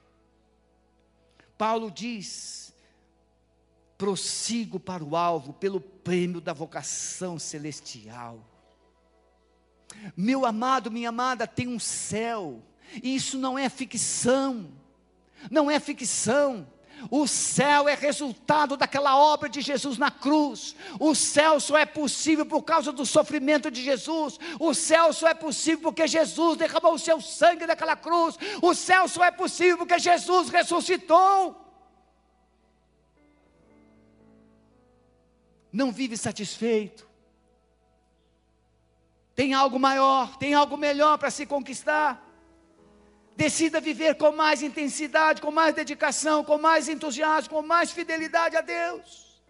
Paulo diz, prossigo para o alvo, pelo prêmio da vocação celestial. Meu amado, minha amada, tem um céu, E isso não é ficção, não é ficção. O céu é resultado daquela obra de Jesus na cruz. O céu só é possível por causa do sofrimento de Jesus. O céu só é possível porque Jesus derramou o seu sangue naquela cruz. O céu só é possível porque Jesus ressuscitou. Não vive satisfeito. Tem algo maior, tem algo melhor para se conquistar. Decida viver com mais intensidade, com mais dedicação, com mais entusiasmo, com mais fidelidade a Deus.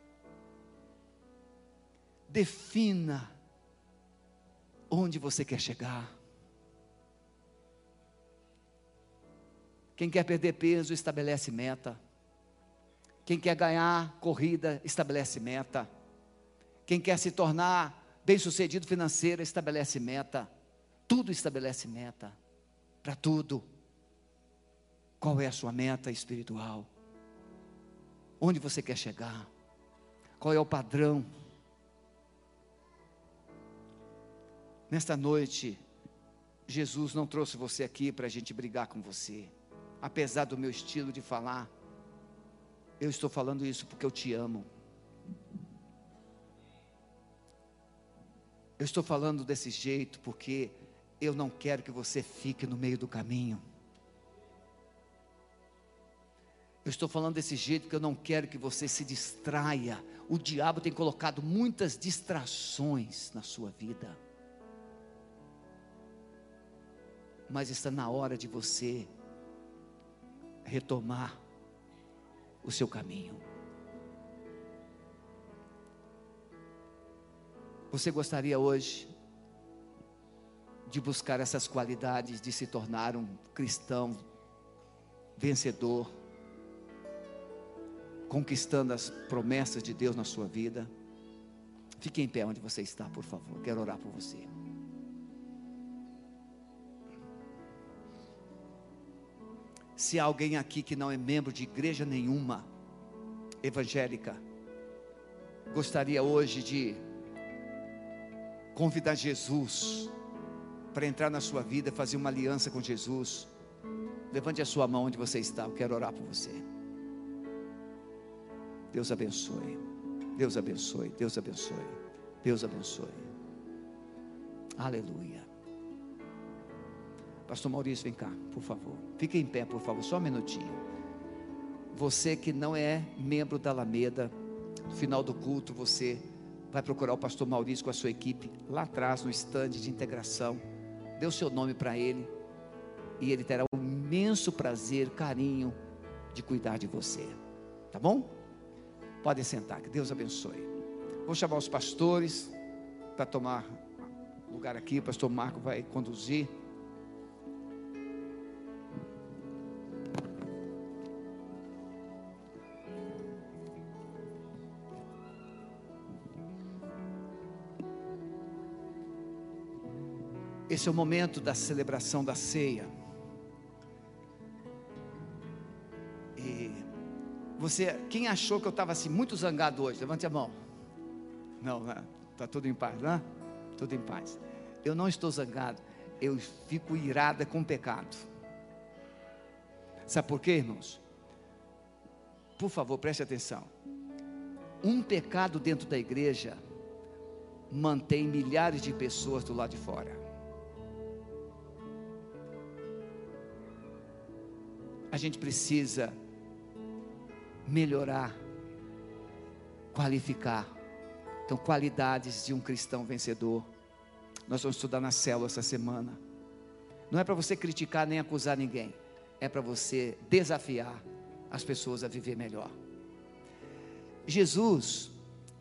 Defina onde você quer chegar. Quem quer perder peso, estabelece meta. Quem quer ganhar corrida, estabelece meta. Quem quer se tornar bem-sucedido financeiro, estabelece meta. Tudo estabelece meta, para tudo. Qual é a sua meta espiritual? Onde você quer chegar? Qual é o padrão? Nesta noite, Jesus não trouxe você aqui para a gente brigar com você. Apesar do meu estilo de falar, eu estou falando isso porque eu te amo. Eu estou falando desse jeito porque eu não quero que você fique no meio do caminho. Eu estou falando desse jeito porque eu não quero que você se distraia. O diabo tem colocado muitas distrações na sua vida. Mas está na hora de você retomar o seu caminho. Você gostaria hoje de buscar essas qualidades, de se tornar um cristão vencedor, conquistando as promessas de Deus na sua vida? Fique em pé onde você está, por favor. Quero orar por você. Se há alguém aqui que não é membro de igreja nenhuma evangélica, gostaria hoje de convidar Jesus para entrar na sua vida, fazer uma aliança com Jesus, levante a sua mão onde você está, eu quero orar por você. Deus abençoe, Deus abençoe, Deus abençoe, Deus abençoe, aleluia. Pastor Maurício, vem cá, por favor, fique em pé, por favor, só um minutinho. Você que não é membro da Alameda, no final do culto você vai procurar o pastor Maurício com a sua equipe, lá atrás no stand de integração, dê o seu nome para ele, e ele terá um imenso prazer, carinho, de cuidar de você, tá bom? Podem sentar, que Deus abençoe. Vou chamar os pastores para tomar lugar aqui, o pastor Marco vai conduzir. Esse é o momento da celebração da ceia. E você, quem achou que eu estava assim muito zangado hoje? Levante a mão. Não, está tudo em paz, né? Tudo em paz. Eu não estou zangado, eu fico irada com o pecado. Sabe por quê, irmãos? Por favor, preste atenção. Um pecado dentro da igreja mantém milhares de pessoas do lado de fora. A gente precisa melhorar, qualificar. Então, qualidades de um cristão vencedor. Nós vamos estudar na célula essa semana. Não é para você criticar nem acusar ninguém. É para você desafiar as pessoas a viver melhor. Jesus,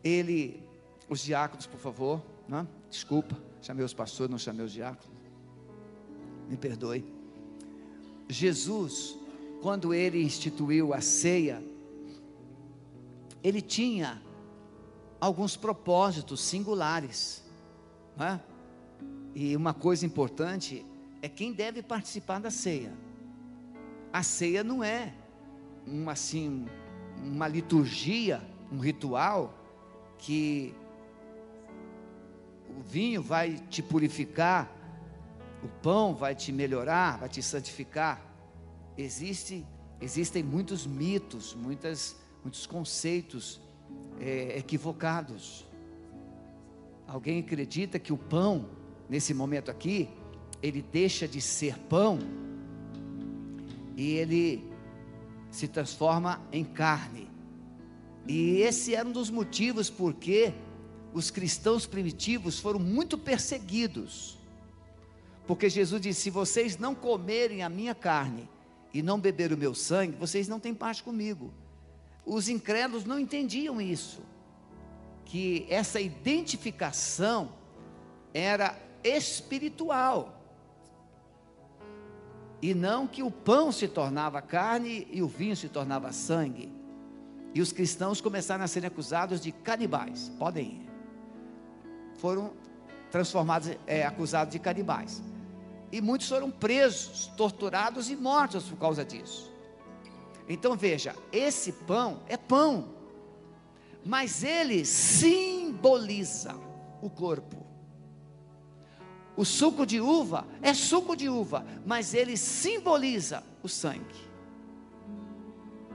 ele... Os diáconos, por favor, né? Desculpa, chamei os pastores, não chamei os diáconos. Me perdoe. Jesus... Quando ele instituiu a ceia, ele tinha alguns propósitos singulares, não é? E uma coisa importante é quem deve participar da ceia. A ceia não é uma, assim, uma liturgia, um ritual que o vinho vai te purificar, o pão vai te melhorar, vai te santificar. Existe, existem muitos mitos, muitas, muitos conceitos é, equivocados. Alguém acredita que o pão, nesse momento aqui, ele deixa de ser pão e ele se transforma em carne. E esse era um dos motivos porque os cristãos primitivos foram muito perseguidos, porque Jesus disse: se vocês não comerem a minha carne e não beberem o meu sangue, vocês não têm parte comigo. Os incrédulos não entendiam isso, que essa identificação era espiritual, e não que o pão se tornava carne e o vinho se tornava sangue. E os cristãos começaram a ser acusados de canibais. Podem ir. Foram transformados, é, acusados de canibais. E muitos foram presos, torturados e mortos por causa disso. Então veja, esse pão é pão, mas ele simboliza o corpo. O suco de uva é suco de uva, mas ele simboliza o sangue.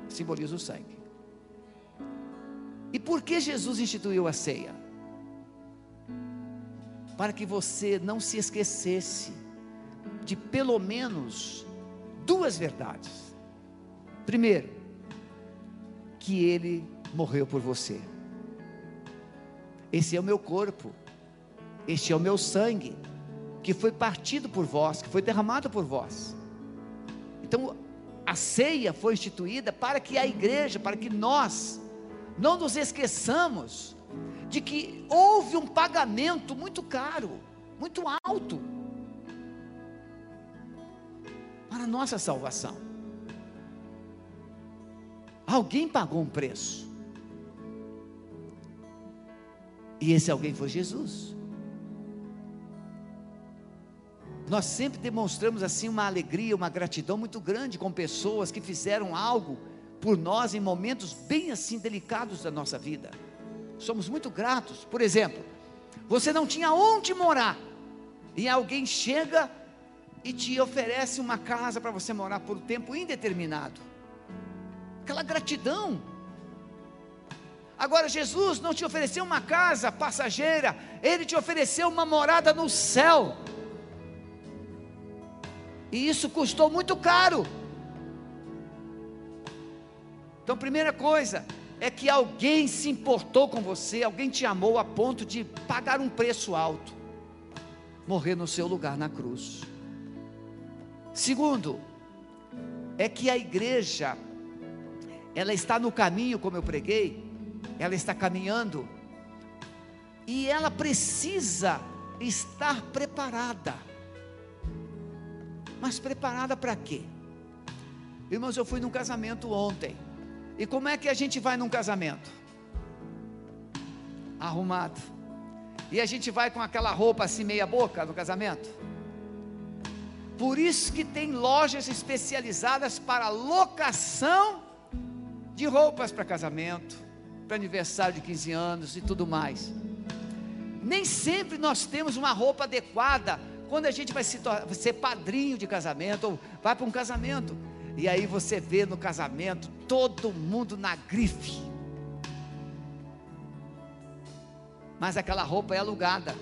Simboliza o sangue. E por que Jesus instituiu a ceia? Para que você não se esquecesse de pelo menos duas verdades. Primeiro, que Ele morreu por você. Esse é o meu corpo, este é o meu sangue, que foi partido por vós, que foi derramado por vós. Então, a ceia foi instituída para que a igreja, para que nós não nos esqueçamos de que houve um pagamento muito caro, muito alto, para a nossa salvação. Alguém pagou um preço, e esse alguém foi Jesus. Nós sempre demonstramos assim uma alegria, uma gratidão muito grande com pessoas que fizeram algo por nós em momentos bem assim delicados da nossa vida. Somos muito gratos. Por exemplo, você não tinha onde morar, e alguém chega e te oferece uma casa para você morar por um tempo indeterminado. Aquela gratidão. Agora, Jesus não te ofereceu uma casa passageira, Ele te ofereceu uma morada no céu, e isso custou muito caro. Então, primeira coisa é que alguém se importou com você, alguém te amou a ponto de pagar um preço alto, morrer no seu lugar na cruz. Segundo, é que a igreja, ela está no caminho, como eu preguei, ela está caminhando, e ela precisa estar preparada. Mas preparada para quê? Irmãos, eu fui num casamento ontem. E como é que a gente vai num casamento? Arrumado. E a gente vai com aquela roupa assim meia boca no casamento? Por isso que tem lojas especializadas para locação de roupas para casamento, para aniversário de quinze anos e tudo mais. Nem sempre nós temos uma roupa adequada quando a gente vai se tornar, ser padrinho de casamento, ou vai para um casamento. E aí você vê no casamento todo mundo na grife, mas aquela roupa é alugada,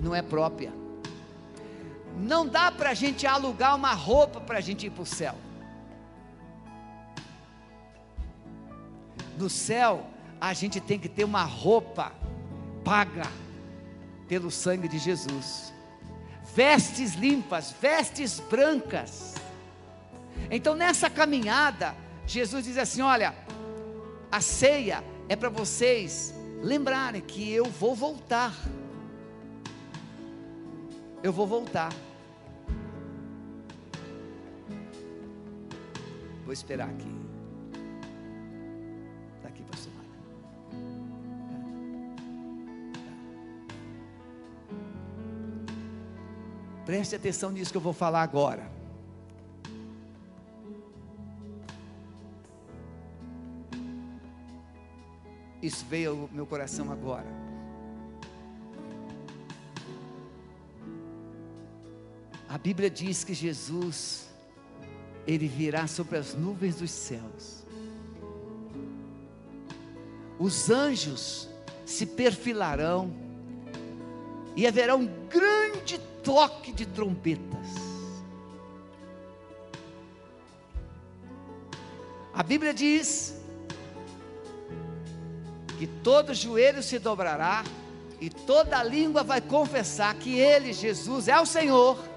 não é própria. Não dá para a gente alugar uma roupa para a gente ir para o céu. No céu a gente tem que ter uma roupa paga pelo sangue de Jesus, vestes limpas, vestes brancas. Então nessa caminhada, Jesus diz assim: olha, a ceia é para vocês lembrarem que eu vou voltar, eu vou voltar, vou esperar aqui, está aqui para semana, preste atenção nisso que eu vou falar agora. Isso veio ao meu coração agora. A Bíblia diz que Jesus, Ele virá sobre as nuvens dos céus. Os anjos se perfilarão e haverá um grande toque de trombetas. A Bíblia diz que todo joelho se dobrará e toda língua vai confessar que Ele, Jesus, é o Senhor.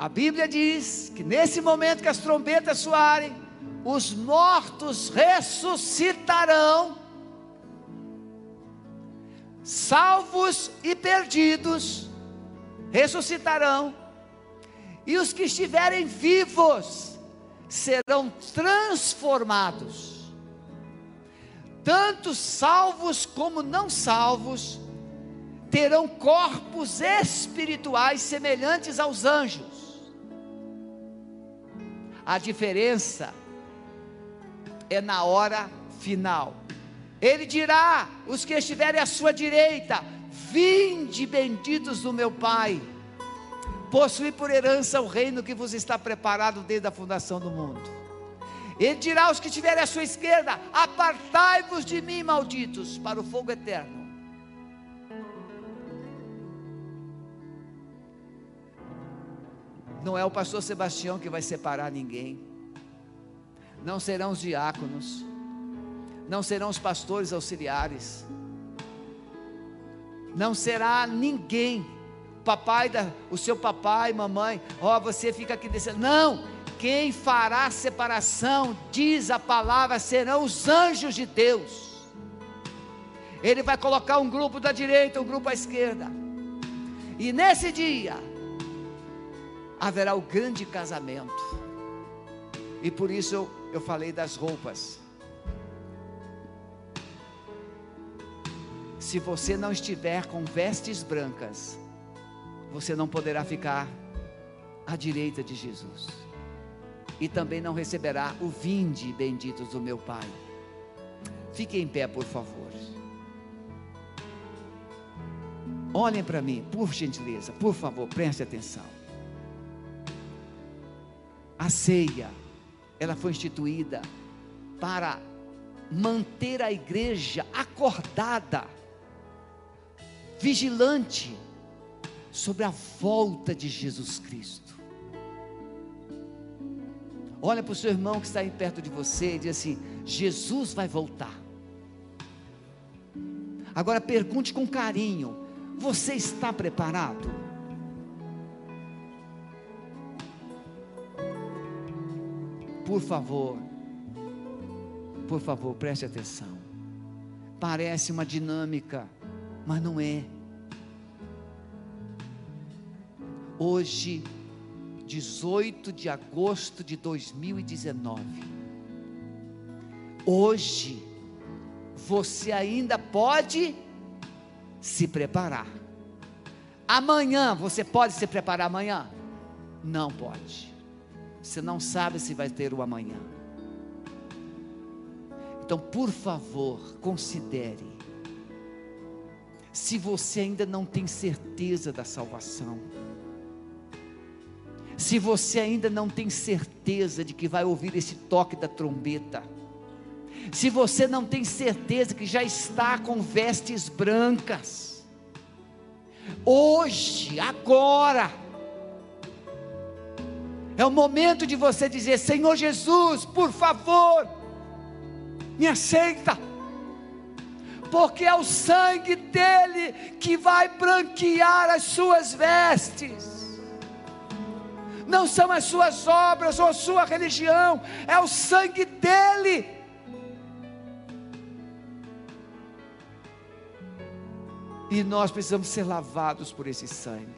A Bíblia diz que nesse momento que as trombetas soarem, os mortos ressuscitarão, salvos e perdidos ressuscitarão, e os que estiverem vivos serão transformados. Tanto salvos como não salvos terão corpos espirituais semelhantes aos anjos. A diferença é na hora final. Ele dirá: os que estiverem à sua direita, vinde, benditos do meu Pai, possuí por herança o reino que vos está preparado desde a fundação do mundo. Ele dirá aos que estiverem à sua esquerda: apartai-vos de mim, malditos, para o fogo eterno. Não é o pastor Sebastião que vai separar ninguém. Não serão os diáconos. Não serão os pastores auxiliares. Não será ninguém. Papai, da, o seu papai, mamãe, ó, oh, você fica aqui descendo. Não! Quem fará a separação, diz a palavra, serão os anjos de Deus. Ele vai colocar um grupo da direita, um grupo à esquerda, e nesse dia haverá o grande casamento. E por isso eu, eu falei das roupas. Se você não estiver com vestes brancas, você não poderá ficar à direita de Jesus, e também não receberá o vinde, benditos do meu Pai. Fiquem em pé, por favor. Olhem para mim, por gentileza, por favor, preste atenção. A ceia, ela foi instituída para manter a igreja acordada, vigilante, sobre a volta de Jesus Cristo. Olha para o seu irmão que está aí perto de você e diz assim: Jesus vai voltar. Agora pergunte com carinho: você está preparado? Por favor, por favor, preste atenção. Parece uma dinâmica, mas não é. Hoje, dezoito de agosto de dois mil e dezenove, hoje você ainda pode se preparar. Amanhã, você pode se preparar amanhã? Não pode. Você não sabe se vai ter o amanhã. Então, por favor, considere. Se você ainda não tem certeza da salvação, se você ainda não tem certeza de que vai ouvir esse toque da trombeta, se você não tem certeza que já está com vestes brancas, hoje, agora, é o momento de você dizer: Senhor Jesus, por favor, me aceita, porque é o sangue dele que vai branquear as suas vestes. Não são as suas obras ou a sua religião, é o sangue dele. E nós precisamos ser lavados por esse sangue.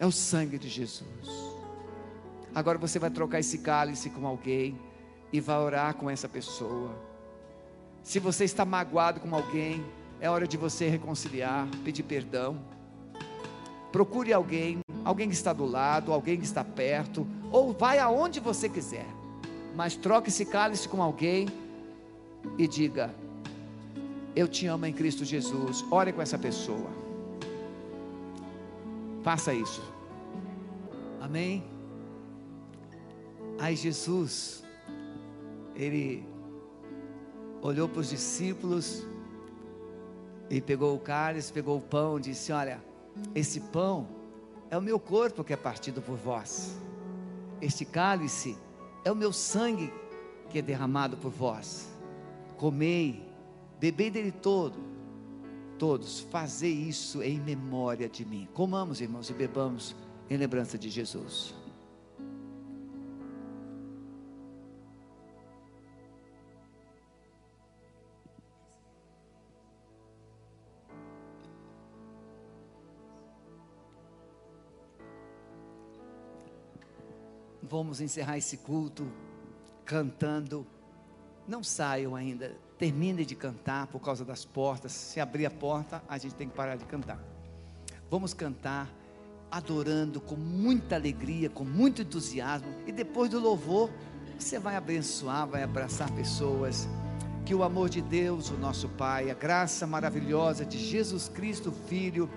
É o sangue de Jesus. Agora você vai trocar esse cálice com alguém e vai orar com essa pessoa. Se você está magoado com alguém, é hora de você reconciliar, pedir perdão. Procure alguém, alguém que está do lado, alguém que está perto, ou vai aonde você quiser, mas troque esse cálice com alguém e diga: eu te amo em Cristo Jesus. Ore com essa pessoa, faça isso, amém? Aí Jesus, ele olhou para os discípulos e pegou o cálice, pegou o pão, disse: olha, esse pão é o meu corpo que é partido por vós, este cálice é o meu sangue que é derramado por vós, comei, bebei dele todo, todos, fazei isso em memória de mim. Comamos, irmãos, e bebamos em lembrança de Jesus. Vamos encerrar esse culto cantando. Não saiam ainda, terminem de cantar por causa das portas. Se abrir a porta, a gente tem que parar de cantar. Vamos cantar adorando com muita alegria, com muito entusiasmo, e depois do louvor você vai abençoar, vai abraçar pessoas. Que o amor de Deus, o nosso Pai, a graça maravilhosa de Jesus Cristo Filho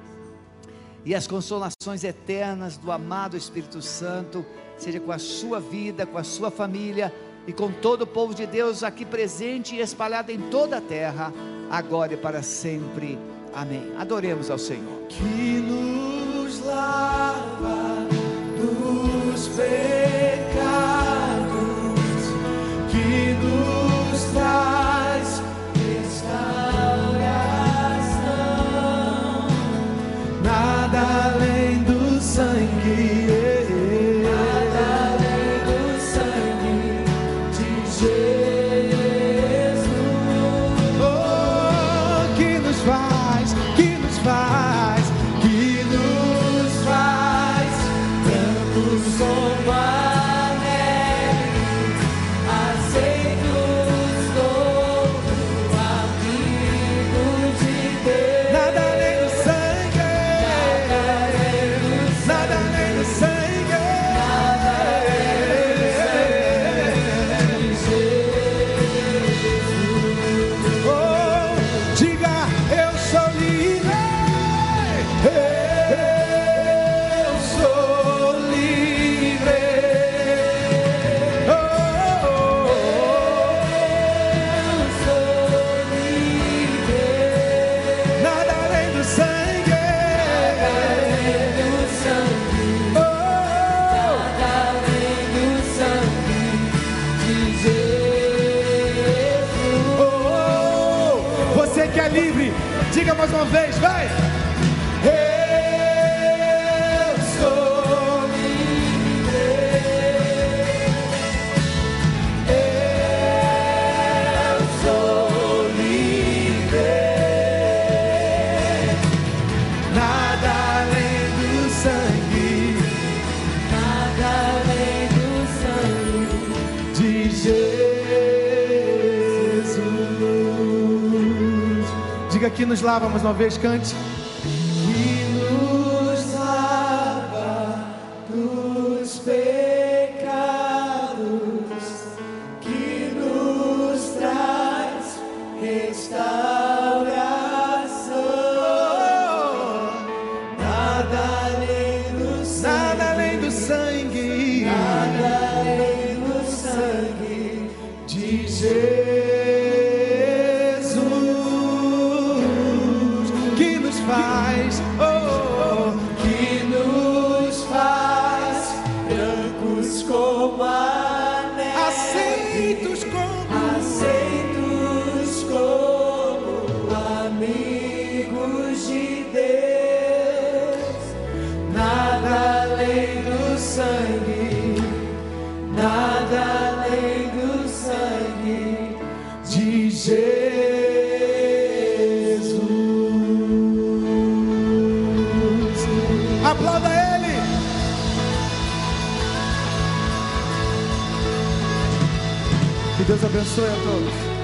e as consolações eternas do amado Espírito Santo seja com a sua vida, com a sua família e com todo o povo de Deus aqui presente e espalhado em toda a terra, agora e para sempre. Amém. Adoremos ao Senhor. Que nos lava dos pecados, que nos traz restauração, nada além do sangue. Mais uma vez, vai! Eu sou livre. Eu sou livre. Nada além do sangue, nada além do sangue de Jesus. Diga que nos lava. Mais uma vez, cante. Que nos lava dos pecados, que nos traz restauração, nada além do sangue, nada além do sangue, nada além do sangue de Jesus. Deus abençoe a todos.